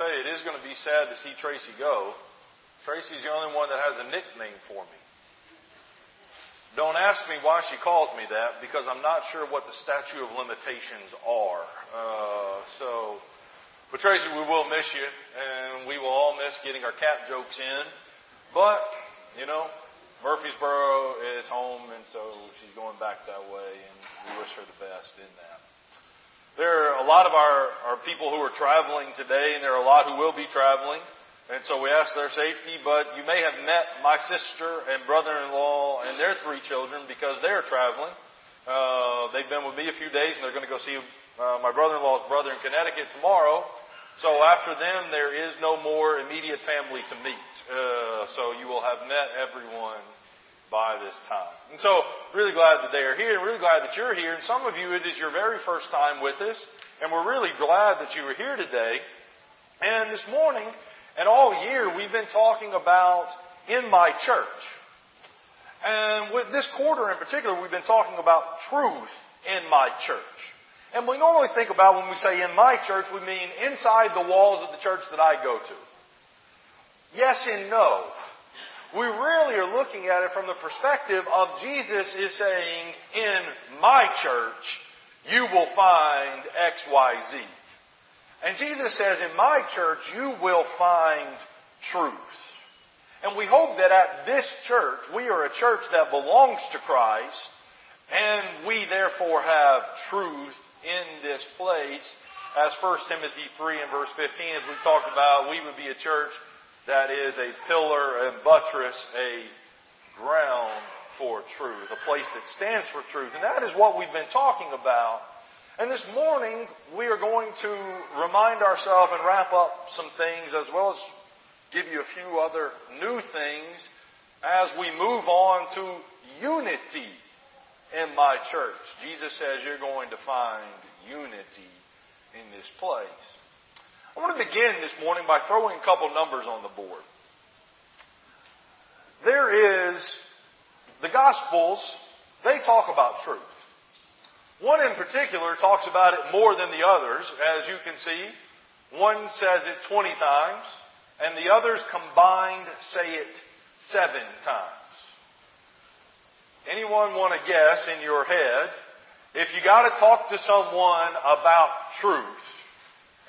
say it is going to be sad to see Tracy go. Tracy's the only one that has a nickname for me. Don't ask me why she calls me that, because I'm not sure what the statute of limitations are. But Tracy, we will miss you, and we will all miss getting our cat jokes in. But, you know, Murfreesboro is home, and so she's going back that way, and we wish her the best in that. There are a lot of our people who are traveling today, and there are a lot who will be traveling. And so we ask their safety, but you may have met my sister and brother-in-law and their three children because they're traveling. They've been with me a few days, and they're going to go see my brother-in-law's brother in Connecticut tomorrow. So after them, there is no more immediate family to meet. So you will have met everyone by this time. And so really glad that they are here, and really glad that you're here. And some of you, it is your very first time with us, and we're really glad that you were here today. And this morning... and all year we've been talking about in my church. And with this quarter in particular, we've been talking about truth in my church. And we normally think about when we say in my church, we mean inside the walls of the church that I go to. Yes and no. We really are looking at it from the perspective of Jesus is saying, in my church, you will find X, Y, Z. And Jesus says, in my church, you will find truth. And we hope that at this church, we are a church that belongs to Christ, and we therefore have truth in this place. As 1 Timothy 3 and verse 15, as we talked about, we would be a church that is a pillar and buttress, a ground for truth, a place that stands for truth. And that is what we've been talking about. And this morning, we are going to remind ourselves and wrap up some things, as well as give you a few other new things as we move on to unity in my church. Jesus says you're going to find unity in this place. I want to begin this morning by throwing a couple numbers on the board. There is the Gospels, they talk about truth. One in particular talks about it more than the others, as you can see. One says it 20 times, and the others combined say it 7 times. Anyone want to guess in your head, if you got to talk to someone about truth,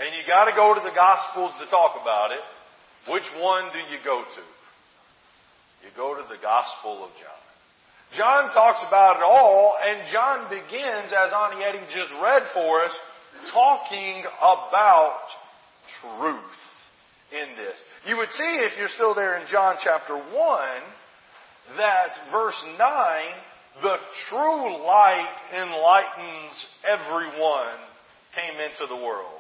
and you got to go to the Gospels to talk about it, which one do you go to? You go to the Gospel of John. John talks about it all, and John begins, as Ani Edding just read for us, talking about truth in this. You would see, if you're still there in John chapter 1, that verse 9, the true light enlightens everyone, came into the world.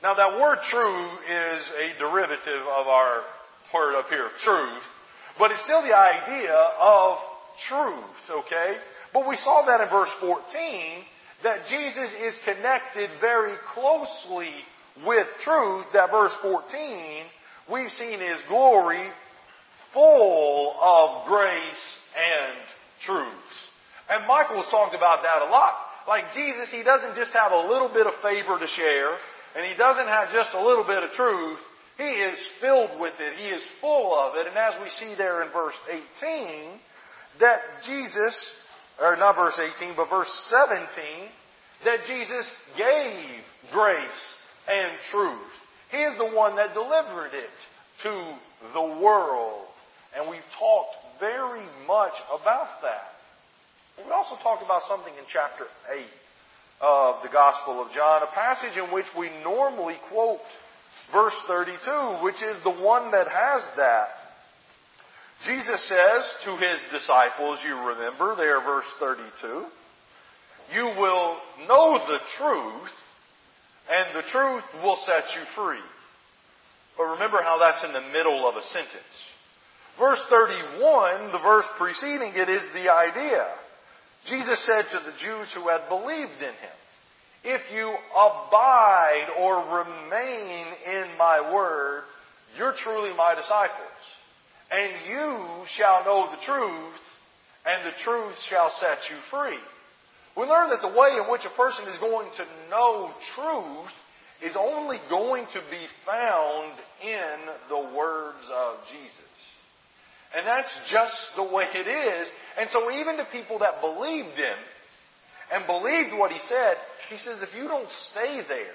Now that word true is a derivative of our word up here, truth, but it's still the idea of truth, okay? But we saw that in verse 14, that Jesus is connected very closely with truth, that verse 14, we've seen His glory full of grace and truth. And Michael has talked about that a lot. Like Jesus, He doesn't just have a little bit of favor to share, and He doesn't have just a little bit of truth. He is filled with it. He is full of it. And as we see there in verse 18... that Jesus, or not verse 18, but verse 17, that Jesus gave grace and truth. He is the one that delivered it to the world. And we've talked very much about that. We also talked about something in chapter 8 of the Gospel of John, a passage in which we normally quote verse 32, which is the one that has that. Jesus says to His disciples, you remember there, verse 32, you will know the truth, and the truth will set you free. But remember how that's in the middle of a sentence. Verse 31, the verse preceding it, is the idea. Jesus said to the Jews who had believed in Him, if you abide or remain in my word, you're truly my disciples. And you shall know the truth, and the truth shall set you free. We learn that the way in which a person is going to know truth is only going to be found in the words of Jesus. And that's just the way it is. And so even to people that believed him and believed what he says, if you don't stay there,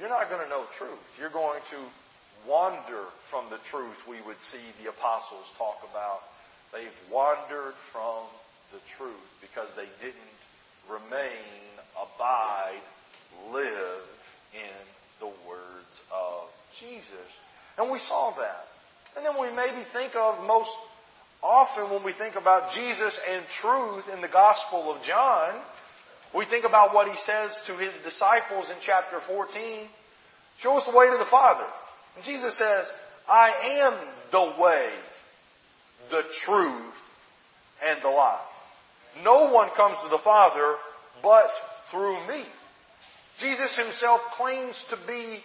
you're not going to know truth. You're going to wander from the truth. We would see the apostles talk about they've wandered from the truth because they didn't remain, abide, live in the words of Jesus. And we saw that. And then we maybe think of most often when we think about Jesus and truth in the Gospel of John, we think about what he says to his disciples in chapter 14. Show us the way to the Father. And Jesus says, I am the way, the truth, and the life. No one comes to the Father but through me. Jesus himself claims to be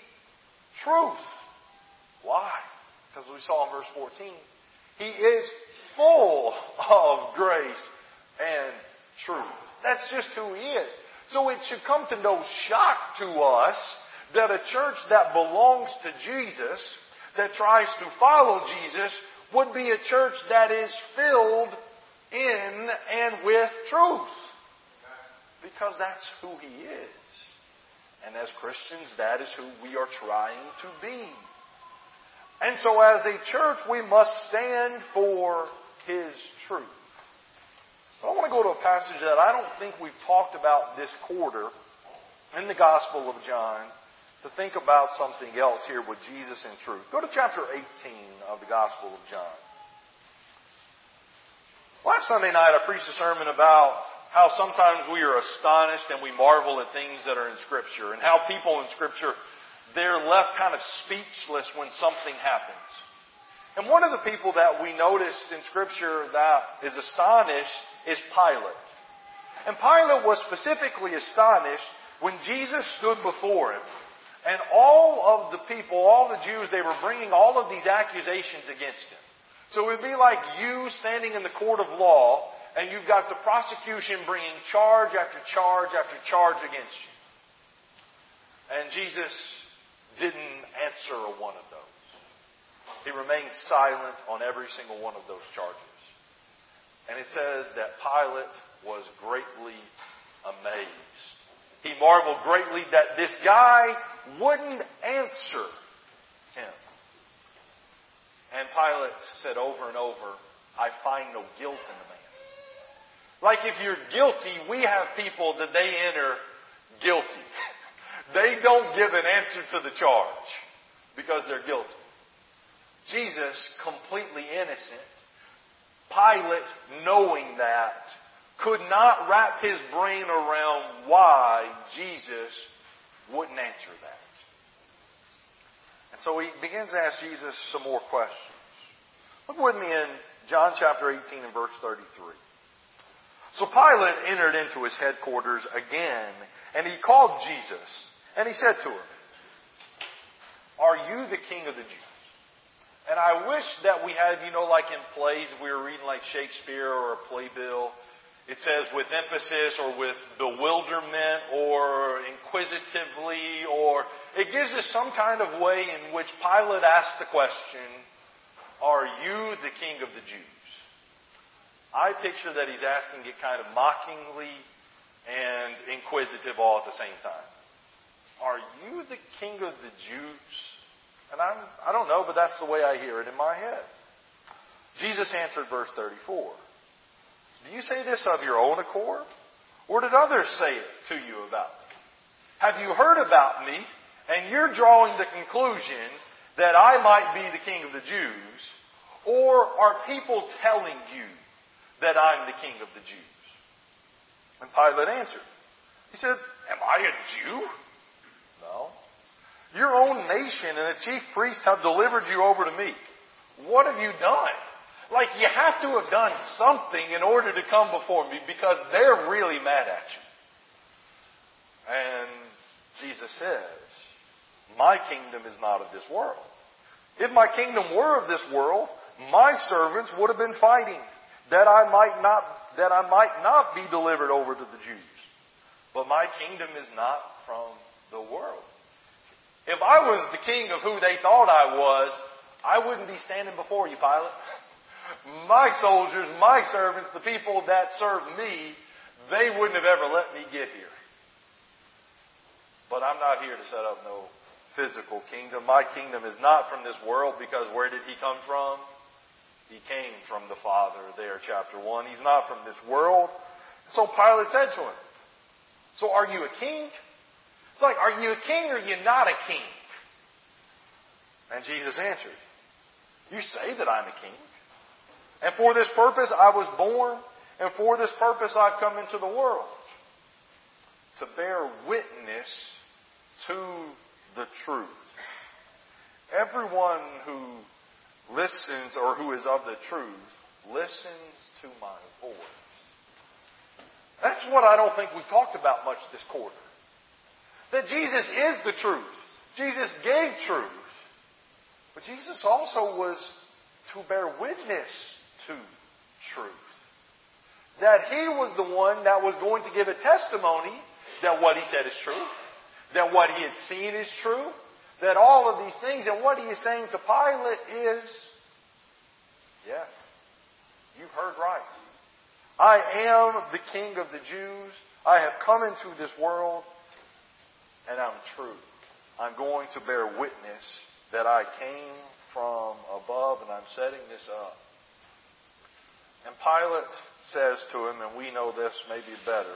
truth. Why? Because we saw in verse 14, he is full of grace and truth. That's just who he is. So it should come to no shock to us that a church that belongs to Jesus, that tries to follow Jesus, would be a church that is filled in and with truth. Because that's who he is. And as Christians, that is who we are trying to be. And so as a church, we must stand for his truth. But I want to go to a passage that I don't think we've talked about this quarter in the Gospel of John to think about something else here with Jesus and truth. Go to chapter 18 of the Gospel of John. Last Sunday night I preached a sermon about how sometimes we are astonished and we marvel at things that are in Scripture and how people in Scripture, they're left kind of speechless when something happens. And one of the people that we noticed in Scripture that is astonished is Pilate. And Pilate was specifically astonished when Jesus stood before him. And all of the people, all the Jews, they were bringing all of these accusations against him. So it would be like you standing in the court of law and you've got the prosecution bringing charge after charge after charge against you. And Jesus didn't answer a one of those. He remained silent on every single one of those charges. And it says that Pilate was greatly amazed. He marveled greatly that this guy wouldn't answer him. And Pilate said over and over, I find no guilt in the man. Like if you're guilty, we have people that they enter guilty. They don't give an answer to the charge because they're guilty. Jesus, completely innocent, Pilate, knowing that, could not wrap his brain around why Jesus wouldn't answer that. And so he begins to ask Jesus some more questions. Look with me in John chapter 18 and verse 33. So Pilate entered into his headquarters again, and he called Jesus, and he said to him, Are you the King of the Jews? And I wish that we had, like in plays, if we were reading like Shakespeare or a playbill, it says with emphasis or with bewilderment or inquisitively, or it gives us some kind of way in which Pilate asked the question, Are you the King of the Jews? I picture that he's asking it kind of mockingly and inquisitive all at the same time. Are you the King of the Jews? And I don't know, but that's the way I hear it in my head. Jesus answered verse 34. Do you say this of your own accord? Or did others say it to you about me? Have you heard about me, and you're drawing the conclusion that I might be the King of the Jews? Or are people telling you that I'm the King of the Jews? And Pilate answered. He said, Am I a Jew? No. Your own nation and the chief priests have delivered you over to me. What have you done? Like, you have to have done something in order to come before me because they're really mad at you. And Jesus says, My kingdom is not of this world. If my kingdom were of this world, my servants would have been fighting that I might not be delivered over to the Jews. But my kingdom is not from the world. If I was the king of who they thought I was, I wouldn't be standing before you, Pilate. My soldiers, my servants, the people that serve me, they wouldn't have ever let me get here. But I'm not here to set up no physical kingdom. My kingdom is not from this world, because where did He come from? He came from the Father there, chapter 1. He's not from this world. So Pilate said to him, so are you a king? It's like, are you a king or are you not a king? And Jesus answered, you say that I'm a king. And for this purpose I was born, and for this purpose I've come into the world, to bear witness to the truth. Everyone who listens or who is of the truth listens to my voice. That's what I don't think we've talked about much this quarter. That Jesus is the truth. Jesus gave truth. But Jesus also was to bear witness to truth. That He was the one that was going to give a testimony that what He said is true, that what He had seen is true, that all of these things. And what He is saying to Pilate is, yeah, you've heard right. I am the King of the Jews. I have come into this world, and I'm true. I'm going to bear witness that I came from above, and I'm setting this up. And Pilate says to him, and we know this maybe better,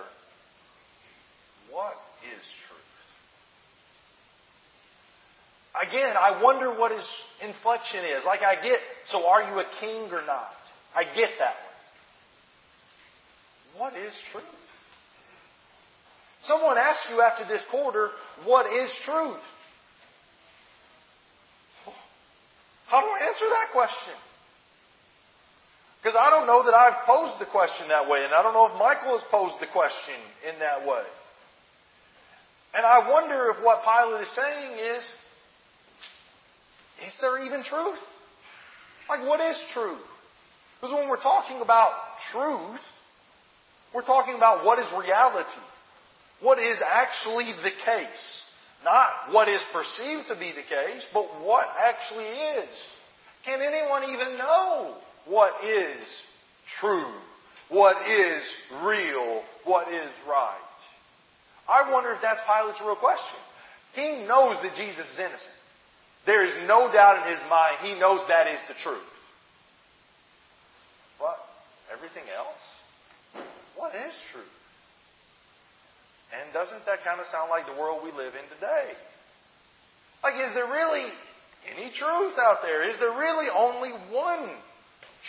what is truth? Again, I wonder what his inflection is. Like, I get, so are you a king or not? I get that one. What is truth? Someone asks you after this quarter, what is truth? How do I answer that question? Because I don't know that I've posed the question that way, and I don't know if Michael has posed the question in that way. And I wonder if what Pilate is saying is there even truth? Like, what is truth? Because when we're talking about truth, we're talking about what is reality. What is actually the case. Not what is perceived to be the case, but what actually is. Can anyone even know what is true? What is real? What is right? I wonder if that's Pilate's real question. He knows that Jesus is innocent. There is no doubt in his mind. He knows that is the truth. But everything else? What is truth? And doesn't that kind of sound like the world we live in today? Like, is there really any truth out there? Is there really only one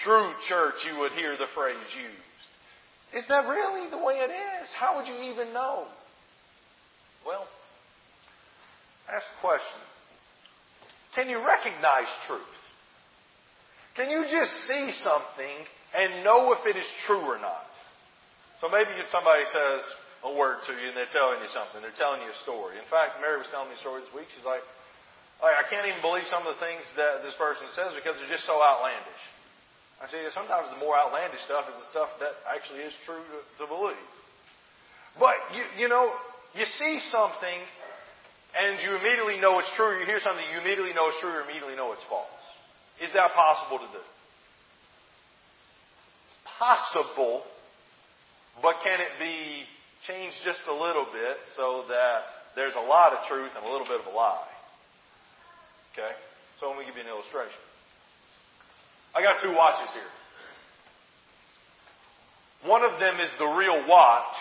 true church? You would hear the phrase used. Is that really the way it is? How would you even know? Well, ask the question. Can you recognize truth? Can you just see something and know if it is true or not? So maybe somebody says a word to you, and they're telling you something. They're telling you a story. In fact, Mary was telling me a story this week. She's like, I can't even believe some of the things that this person says because they're just so outlandish. I say, sometimes the more outlandish stuff is the stuff that actually is true to believe. But, you know, you see something, and you immediately know it's true. You hear something, you immediately know it's true, or immediately know it's false. Is that possible to do? It's possible, but can it be change just a little bit so that there's a lot of truth and a little bit of a lie? Okay? So let me give you an illustration. I got two watches here. One of them is the real watch.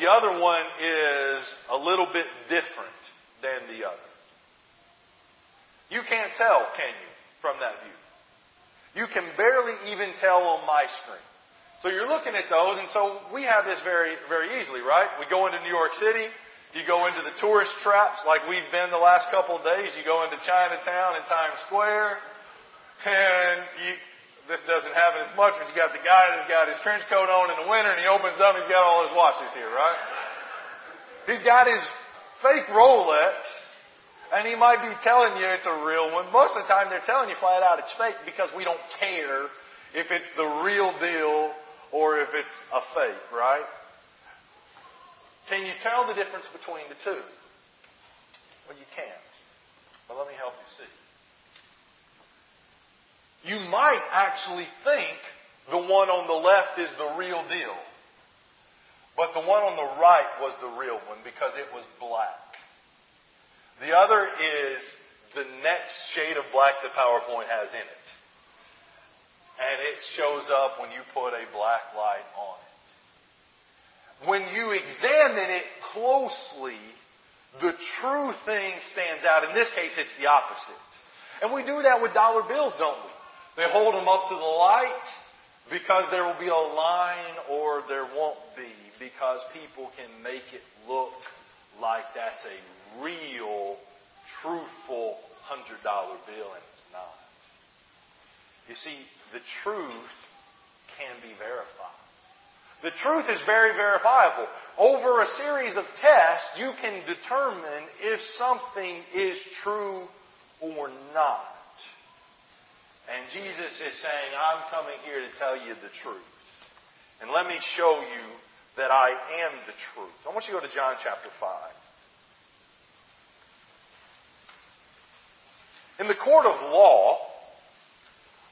The other one is a little bit different than the other. You can't tell, can you, from that view? You can barely even tell on my screen. So you're looking at those, and so we have this very, very easily, right? We go into New York City, you go into the tourist traps like we've been the last couple of days, you go into Chinatown and Times Square, and this doesn't happen as much, but you got the guy that's got his trench coat on in the winter, and he opens up, he's got all his watches here, right? He's got his fake Rolex, and he might be telling you it's a real one. Most of the time they're telling you flat out it's fake because we don't care if it's the real deal or if it's a fake, right? Can you tell the difference between the two? Well, you can't. But let me help you see. You might actually think the one on the left is the real deal. But the one on the right was the real one because it was black. The other is the next shade of black that PowerPoint has in it. And it shows up when you put a black light on it. When you examine it closely, the true thing stands out. In this case, it's the opposite. And we do that with dollar bills, don't we? They hold them up to the light because there will be a line or there won't be, because people can make it look like that's a real, truthful $100 bill, and it's not. You see, the truth can be verified. The truth is very verifiable. Over a series of tests, you can determine if something is true or not. And Jesus is saying, I'm coming here to tell you the truth. And let me show you that I am the truth. I want you to go to John chapter 5. In the court of law,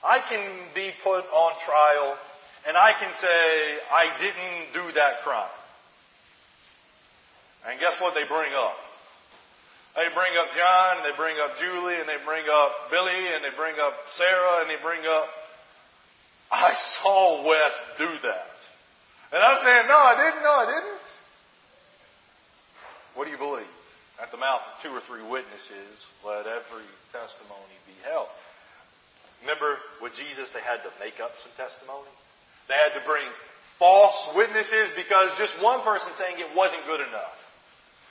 I can be put on trial, and I can say, I didn't do that crime. And guess what they bring up? They bring up John, and they bring up Julie, and they bring up Billy, and they bring up Sarah, and they bring up, I saw Wes do that. And I'm saying, no, I didn't. What do you believe? At the mouth of 2 or 3 witnesses, let every testimony be held. Remember, with Jesus, they had to make up some testimony. They had to bring false witnesses because just one person saying it wasn't good enough.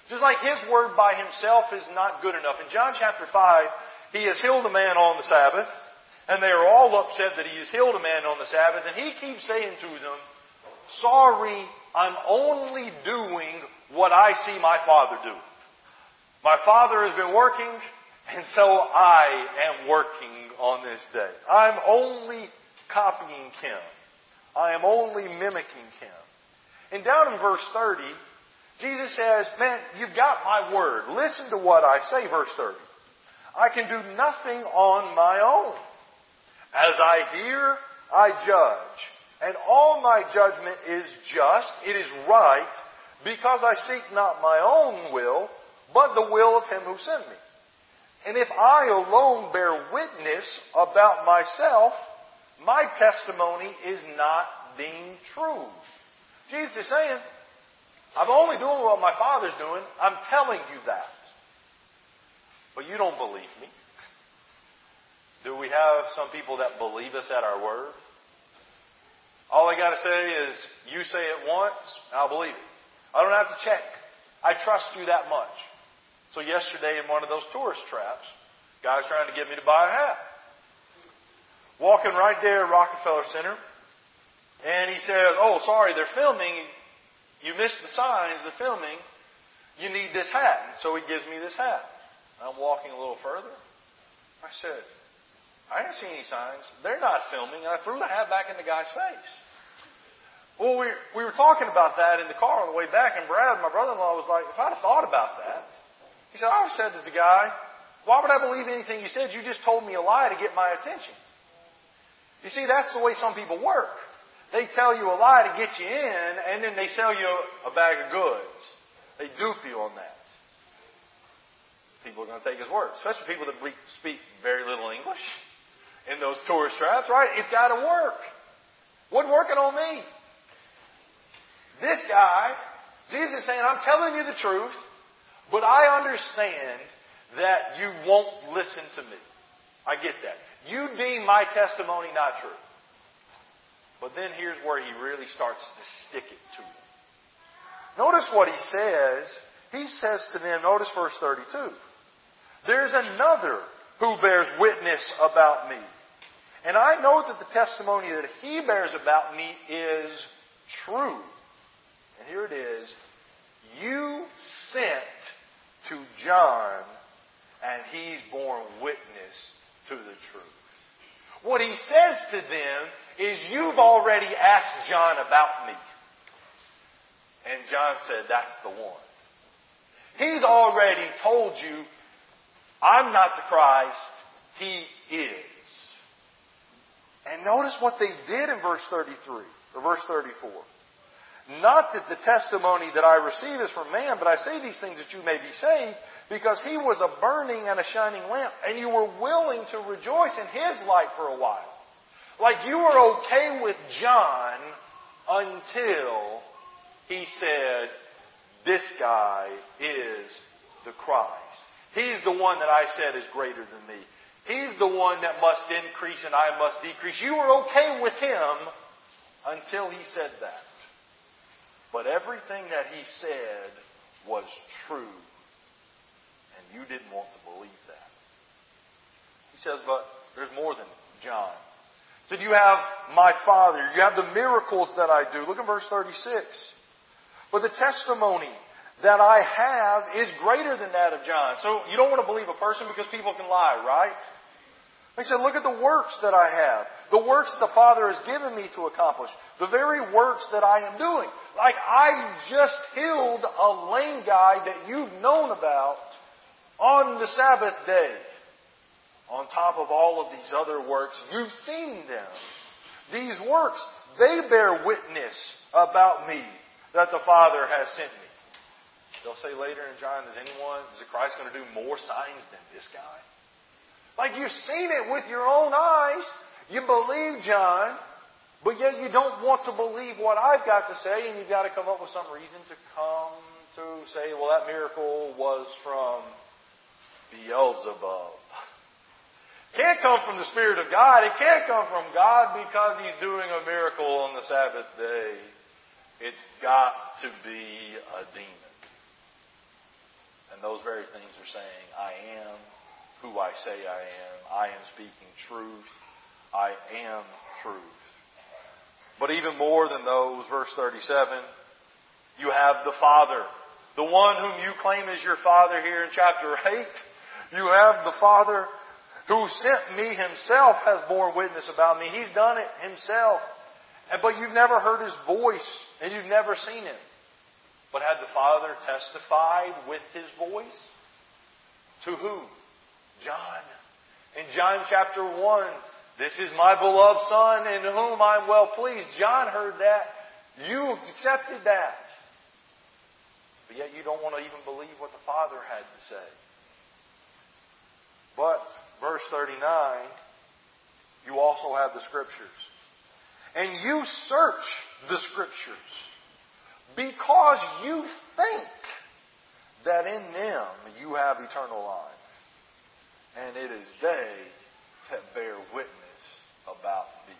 Just like his word by himself is not good enough. In John chapter 5, he has healed a man on the Sabbath, and they are all upset that he has healed a man on the Sabbath, and he keeps saying to them, sorry, I'm only doing what I see my Father do. My Father has been working, and so I am working on this day. I'm only copying him. I am only mimicking him. And down in verse 30, Jesus says, man, you've got my word. Listen to what I say, verse 30. I can do nothing on my own. As I hear, I judge. And all my judgment is just, it is right, because I seek not my own will, but the will of him who sent me. And if I alone bear witness about myself, my testimony is not being true. Jesus is saying, I'm only doing what my Father's doing. I'm telling you that. But you don't believe me. Do we have some people that believe us at our word? All I got to say is, you say it once, I'll believe it. I don't have to check. I trust you that much. So yesterday in one of those tourist traps, guy's trying to get me to buy a hat. Walking right there at Rockefeller Center, and he says, oh, sorry, they're filming. You missed the signs, they're filming. You need this hat. And so he gives me this hat. I'm walking a little further. I said, I didn't see any signs. They're not filming. And I threw the hat back in the guy's face. Well, we were talking about that in the car on the way back, and Brad, my brother-in-law, was like, if I'd have thought about that, he said, I would have said to the guy, why would I believe anything you said? You just told me a lie to get my attention. You see, that's the way some people work. They tell you a lie to get you in, and then they sell you a bag of goods. They dupe you on that. People are going to take his word, especially people that speak very little English in those tourist traps, right? It's got to work. Wasn't working on me. This guy, Jesus is saying, I'm telling you the truth, but I understand that you won't listen to me. I get that. You deem my testimony not true. But then here's where he really starts to stick it to them. Notice what he says. He says to them, notice verse 32. There's another who bears witness about me. And I know that the testimony that he bears about me is true. And here it is. You sent to John, and he's borne witness to the truth. What he says to them is, you've already asked John about me. And John said, that's the one. He's already told you I'm not the Christ. He is. And notice what they did in verse 33, or verse 34. Not that the testimony that I receive is from man, but I say these things that you may be saved, because he was a burning and a shining lamp, and you were willing to rejoice in his light for a while. Like you were okay with John until he said, this guy is the Christ. He's the one that I said is greater than me. He's the one that must increase and I must decrease. You were okay with him until he said that. But everything that he said was true. And you didn't want to believe that. He says, but there's more than John. He said, you have my Father. You have the miracles that I do. Look at verse 36. But the testimony that I have is greater than that of John. So you don't want to believe a person because people can lie, right? He said, look at the works that I have. The works that the Father has given me to accomplish. The very works that I am doing. Like I just healed a lame guy that you've known about on the Sabbath day. On top of all of these other works, you've seen them. These works, they bear witness about me that the Father has sent me. They'll say later in John, is the Christ going to do more signs than this guy? Like you've seen it with your own eyes. You believe John, but yet you don't want to believe what I've got to say, and you've got to come up with some reason to come to say, well, that miracle was from Beelzebub. It can't come from the Spirit of God. It can't come from God because He's doing a miracle on the Sabbath day. It's got to be a demon. And those very things are saying, I am who I say I am. I am speaking truth. I am truth. But even more than those, verse 37, you have the Father. The one whom you claim is your Father here in chapter 8. You have the Father who sent me himself has borne witness about me. He's done it himself. But you've never heard his voice and you've never seen him. But had the Father testified with his voice? To who? John. In John chapter 1, this is my beloved Son in whom I'm well pleased. John heard that. You accepted that. But yet you don't want to even believe what the Father had to say. But, verse 39, you also have the Scriptures. And you search the Scriptures because you think that in them you have eternal life. And it is they that bear witness about me.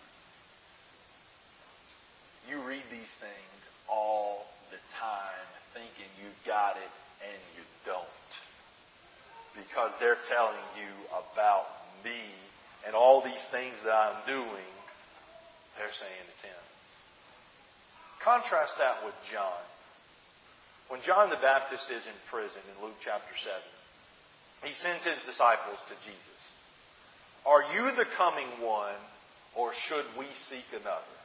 You read these things all the time thinking you got it and you don't. Because they're telling you about me and all these things that I'm doing, they're saying it's him. Contrast that with John. When John the Baptist is in prison in Luke chapter 7, he sends his disciples to Jesus. Are you the coming one, or should we seek another?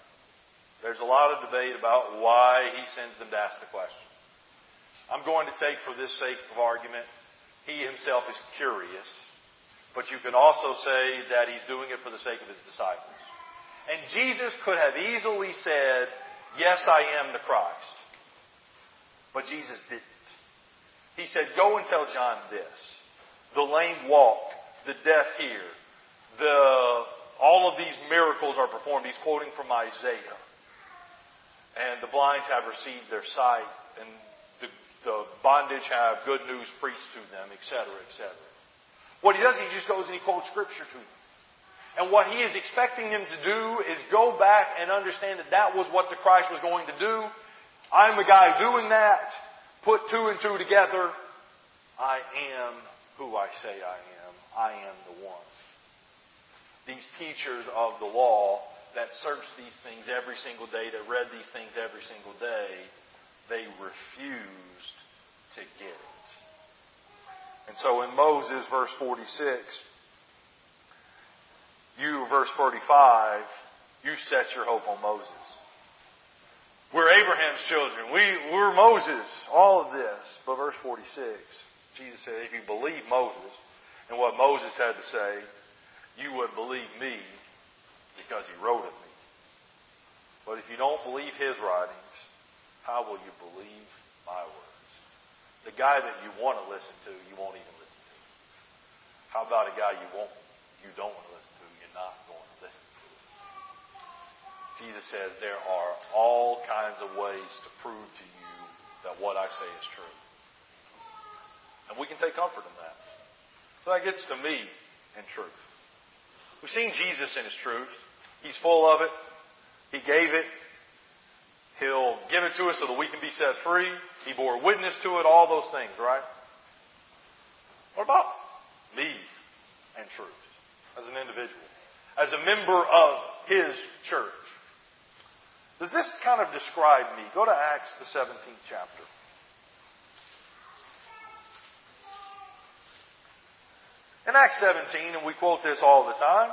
There's a lot of debate about why he sends them to ask the question. I'm going to take, for this sake of argument, he himself is curious, but you can also say that he's doing it for the sake of his disciples. And Jesus could have easily said, yes, I am the Christ. But Jesus didn't. He said, go and tell John this. The lame walk, the deaf hear, all of these miracles are performed. He's quoting from Isaiah. And the blind have received their sight, and the bondage have good news preached to them, etc., etc. What he does, he just goes and he quotes Scripture to them. And what he is expecting them to do is go back and understand that that was what the Christ was going to do. I'm the guy doing that. Put two and two together. I am who I say I am. I am the one. These teachers of the law that searched these things every single day, that read these things every single day, they refused to get it. And so in Moses, verse 46, verse 45, you set your hope on Moses. We're Abraham's children. We're Moses. All of this. But verse 46, Jesus said, if you believe Moses, and what Moses had to say, you would believe me because he wrote of me. But if you don't believe his writings, how will you believe my words? The guy that you want to listen to, you won't even listen to. How about a guy you don't want to listen to, you're not going to listen to? Jesus says there are all kinds of ways to prove to you that what I say is true. And we can take comfort in that. So that gets to me in truth. We've seen Jesus in his truth. He's full of it. He gave it. He'll give it to us so that we can be set free. He bore witness to it. All those things, right? What about me and truth as an individual? As a member of his church? Does this kind of describe me? Go to Acts, the 17th chapter. In Acts 17, and we quote this all the time,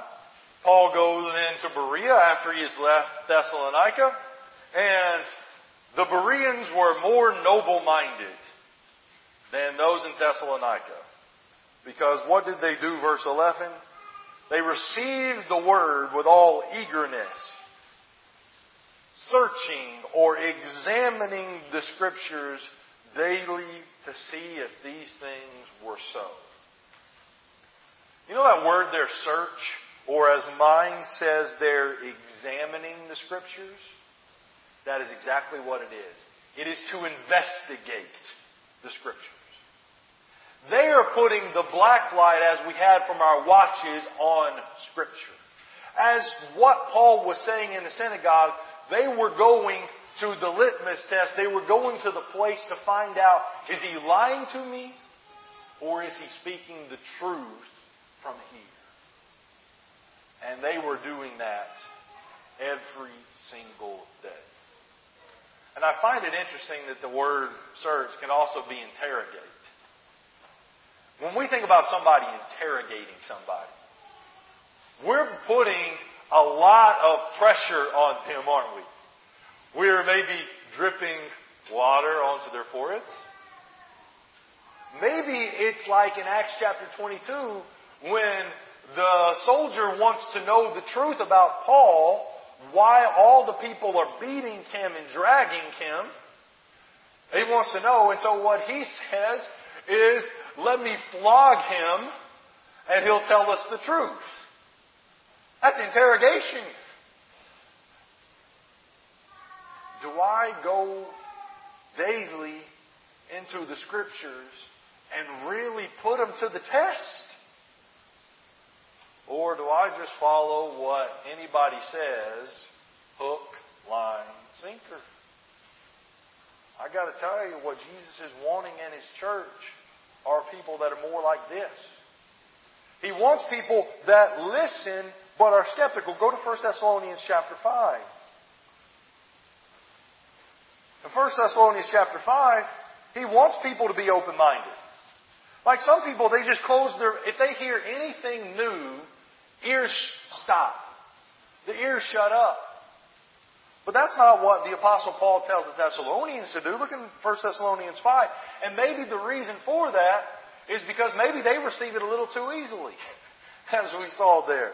Paul goes into Berea after he has left Thessalonica, and the Bereans were more noble-minded than those in Thessalonica. Because what did they do, verse 11? They received the word with all eagerness, searching or examining the Scriptures daily to see if these things were so. You know that word there, search, or as mine says there, examining the Scriptures? That is exactly what it is. It is to investigate the Scriptures. They are putting the black light, as we had from our watches, on Scripture. As what Paul was saying in the synagogue, they were going to the litmus test. They were going to the place to find out, is he lying to me? Or is he speaking the truth from here? And they were doing that every single day. And I find it interesting that the word search can also be interrogate. When we think about somebody interrogating somebody, we're putting a lot of pressure on them, aren't we? We're maybe dripping water onto their foreheads. Maybe it's like in Acts chapter 22 when the soldier wants to know the truth about Paul, why all the people are beating him and dragging him. He wants to know, and so what he says is, let me flog him and he'll tell us the truth. That's interrogation. Do I go daily into the Scriptures and really put them to the test? Or do I just follow what anybody says, hook, line, sinker? I got to tell you, what Jesus is wanting in his church are people that are more like this. He wants people that listen but are skeptical. Go to 1 Thessalonians chapter 5. In 1 Thessalonians chapter 5, he wants people to be open-minded. Like some people, they just close their... If they hear anything new, ears stop. The ears shut up. But that's not what the Apostle Paul tells the Thessalonians to do. Look in 1 Thessalonians 5. And maybe the reason for that is because maybe they receive it a little too easily, as we saw there.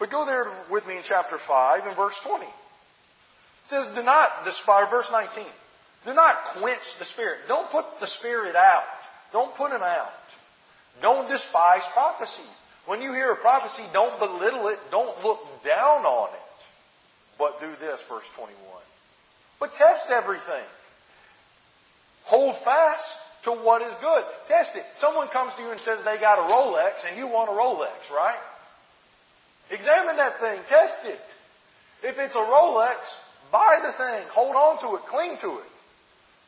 But go there with me in chapter 5 and verse 20. It says, do not despise, verse 19, do not quench the Spirit. Don't put the Spirit out. Don't put him out. Don't despise prophecy. When you hear a prophecy, don't belittle it. Don't look down on it. But do this, verse 21. But test everything. Hold fast to what is good. Test it. Someone comes to you and says they got a Rolex and you want a Rolex, right? Examine that thing. Test it. If it's a Rolex, buy the thing. Hold on to it. Cling to it.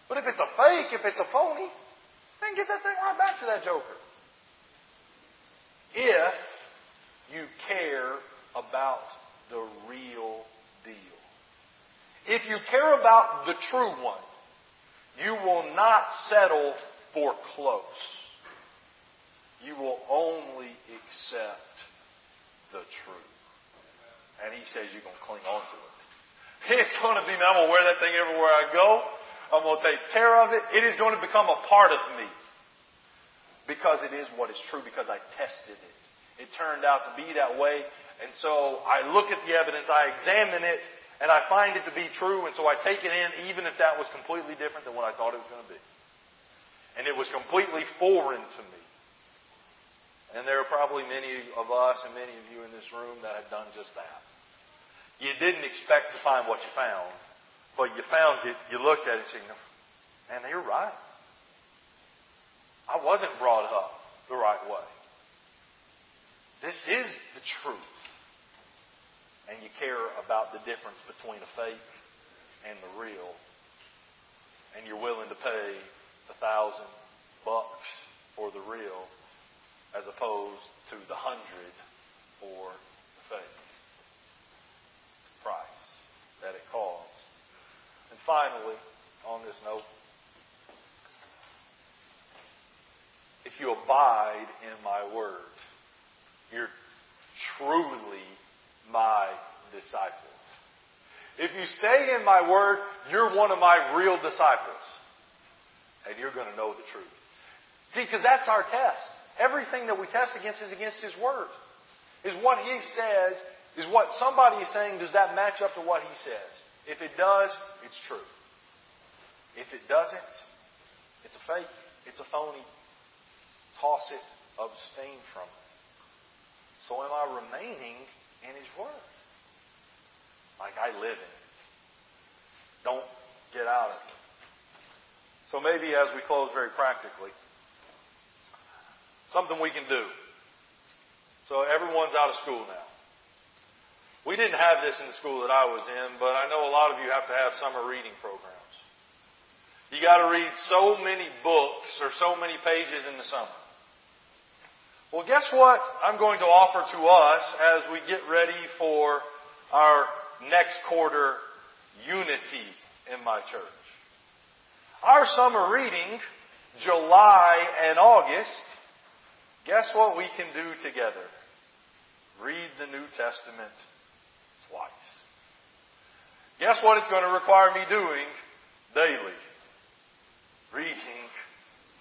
But if it's a fake, if it's a phony, then get that thing right back to that joker. If you care about the real deal. If you care about the true one, you will not settle for close. You will only accept the truth. And he says you're going to cling on to it. It's going to be, I'm going to wear that thing everywhere I go. I'm going to take care of it. It is going to become a part of me. because it is what is true, because I tested it. It turned out to be that way. And so I look at the evidence, I examine it, and I find it to be true. And so I take it in, even if that was completely different than what I thought it was going to be. And it was completely foreign to me. And there are probably many of us and many of you in this room that have done just that. You didn't expect to find what you found, but you found it, you looked at it, and said, man, they were right. I wasn't brought up the right way. This is the truth. And you care about the difference between a fake and the real. And you're willing to pay $1,000 for the real as opposed to the 100 for the fake. Price that it costs. And finally, on this note, if you abide in my word, you're truly my disciples. If you stay in my word, you're one of my real disciples. And you're going to know the truth. See, because that's our test. Everything that we test against is against His word. Is what He says, is what somebody is saying, does that match up to what He says? If it does, it's true. If it doesn't, it's a fake. It's a phony. Toss it. Abstain from it. So am I remaining in His word? Like I live in it. Don't get out of it. So maybe as we close very practically, something we can do. So everyone's out of school now. We didn't have this in the school that I was in, but I know a lot of you have to have summer reading programs. You got to read so many books or so many pages in the summer. Well, guess what I'm going to offer to us as we get ready for our next quarter unity in my church. Our summer reading, July and August, guess what we can do together? Read the New Testament twice. Guess what it's going to require me doing daily? Reading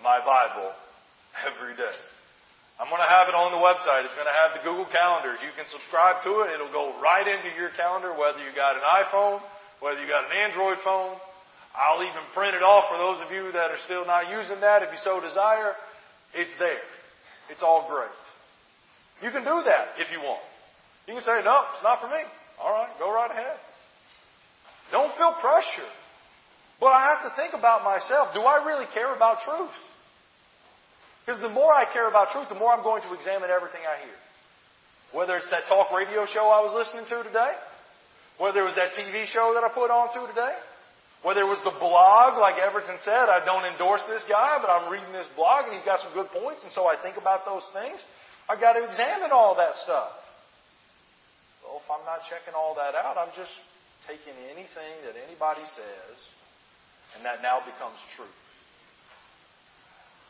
my Bible every day. I'm going to have it on the website. It's going to have the Google Calendars. You can subscribe to it. It'll go right into your calendar, whether you got an iPhone, whether you got an Android phone. I'll even print it off for those of you that are still not using that. If you so desire, it's there. It's all great. You can do that if you want. You can say, no, it's not for me. All right, go right ahead. Don't feel pressure. But I have to think about myself. Do I really care about truth? Because the more I care about truth, the more I'm going to examine everything I hear. Whether it's that talk radio show I was listening to today, whether it was that TV show that I put on to today, whether it was the blog, like Everton said, I don't endorse this guy, but I'm reading this blog and he's got some good points, and so I think about those things. I've got to examine all that stuff. Well, if I'm not checking all that out, I'm just taking anything that anybody says, and that now becomes truth.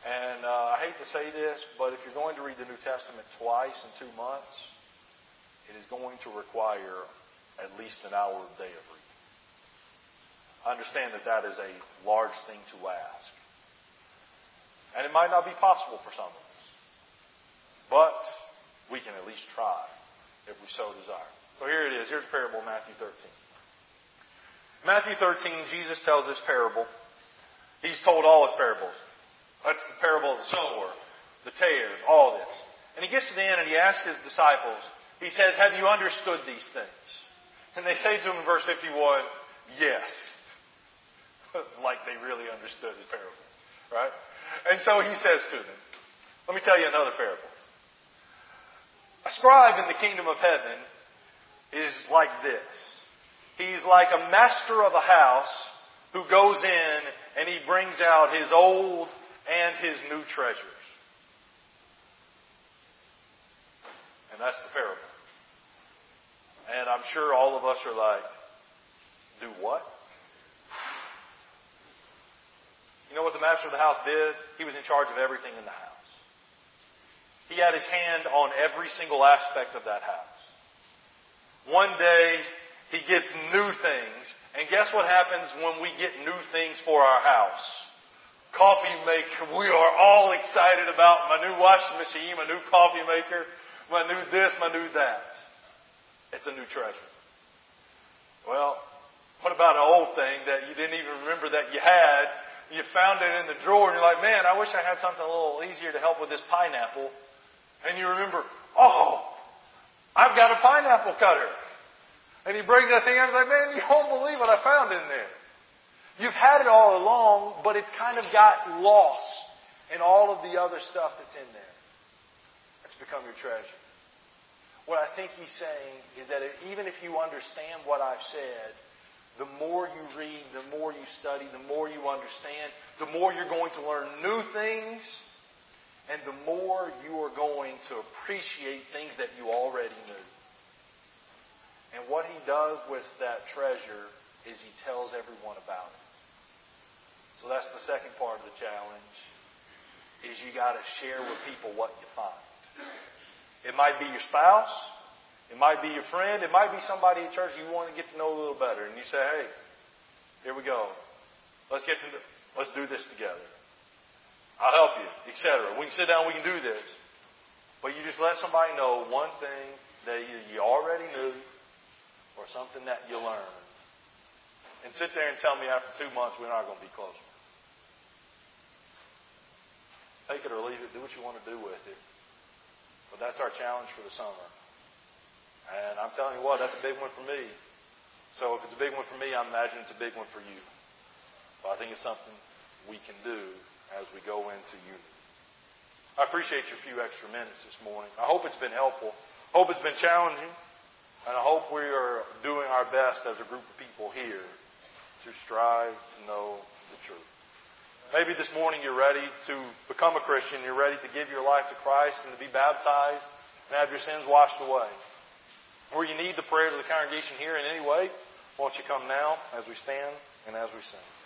And I hate to say this, but if you're going to read the New Testament twice in 2 months, it is going to require at least an hour a day of reading. I understand that that is a large thing to ask. And it might not be possible for some of us. But we can at least try if we so desire. So here it is. Here's a parable of Matthew 13. Matthew 13, Jesus tells this parable. He's told all His parables. That's the parable of the sower, the tares, all this. And He gets to the end and He asks His disciples, He says, have you understood these things? And they say to Him in verse 51, yes. Like they really understood His parable, right? And so He says to them, let me tell you another parable. A scribe in the kingdom of heaven is like this. He's like a master of a house who goes in and he brings out his old and his new treasures. And that's the parable. And I'm sure all of us are like, do what? You know what the master of the house did? He was in charge of everything in the house. He had his hand on every single aspect of that house. One day, he gets new things. And guess what happens when we get new things for our house? coffee maker. We are all excited about my new washing machine, my new coffee maker, my new this, my new that. It's a new treasure. Well, what about an old thing that you didn't even remember that you had? You found it in the drawer and you're like, man, I wish I had something a little easier to help with this pineapple. And you remember, oh, I've got a pineapple cutter. And you bring that thing out and you're like, man, you won't believe what I found in there. You've had it all along, but it's kind of got lost in all of the other stuff that's in there. It's become your treasure. What I think he's saying is that even if you understand what I've said, the more you read, the more you study, the more you understand, the more you're going to learn new things, and the more you are going to appreciate things that you already knew. And what he does with that treasure is he tells everyone about it. So that's the second part of the challenge, is you got to share with people what you find. It might be your spouse. It might be your friend. It might be somebody at church you want to get to know a little better. And you say, hey, here we go. Let's do this together. I'll help you, etc. We can sit down. We can do this. But you just let somebody know one thing that you already knew or something that you learned. And sit there and tell me after 2 months we're not going to be closer. Take it or leave it. Do what you want to do with it. But that's our challenge for the summer. And I'm telling you what, that's a big one for me. So if it's a big one for me, I imagine it's a big one for you. But I think it's something we can do as we go into unity. I appreciate your few extra minutes this morning. I hope it's been helpful. I hope it's been challenging. And I hope we are doing our best as a group of people here to strive to know the truth. Maybe this morning you're ready to become a Christian. You're ready to give your life to Christ and to be baptized and have your sins washed away. Or you need the prayers of the congregation here in any way, won't you come now as we stand and as we sing.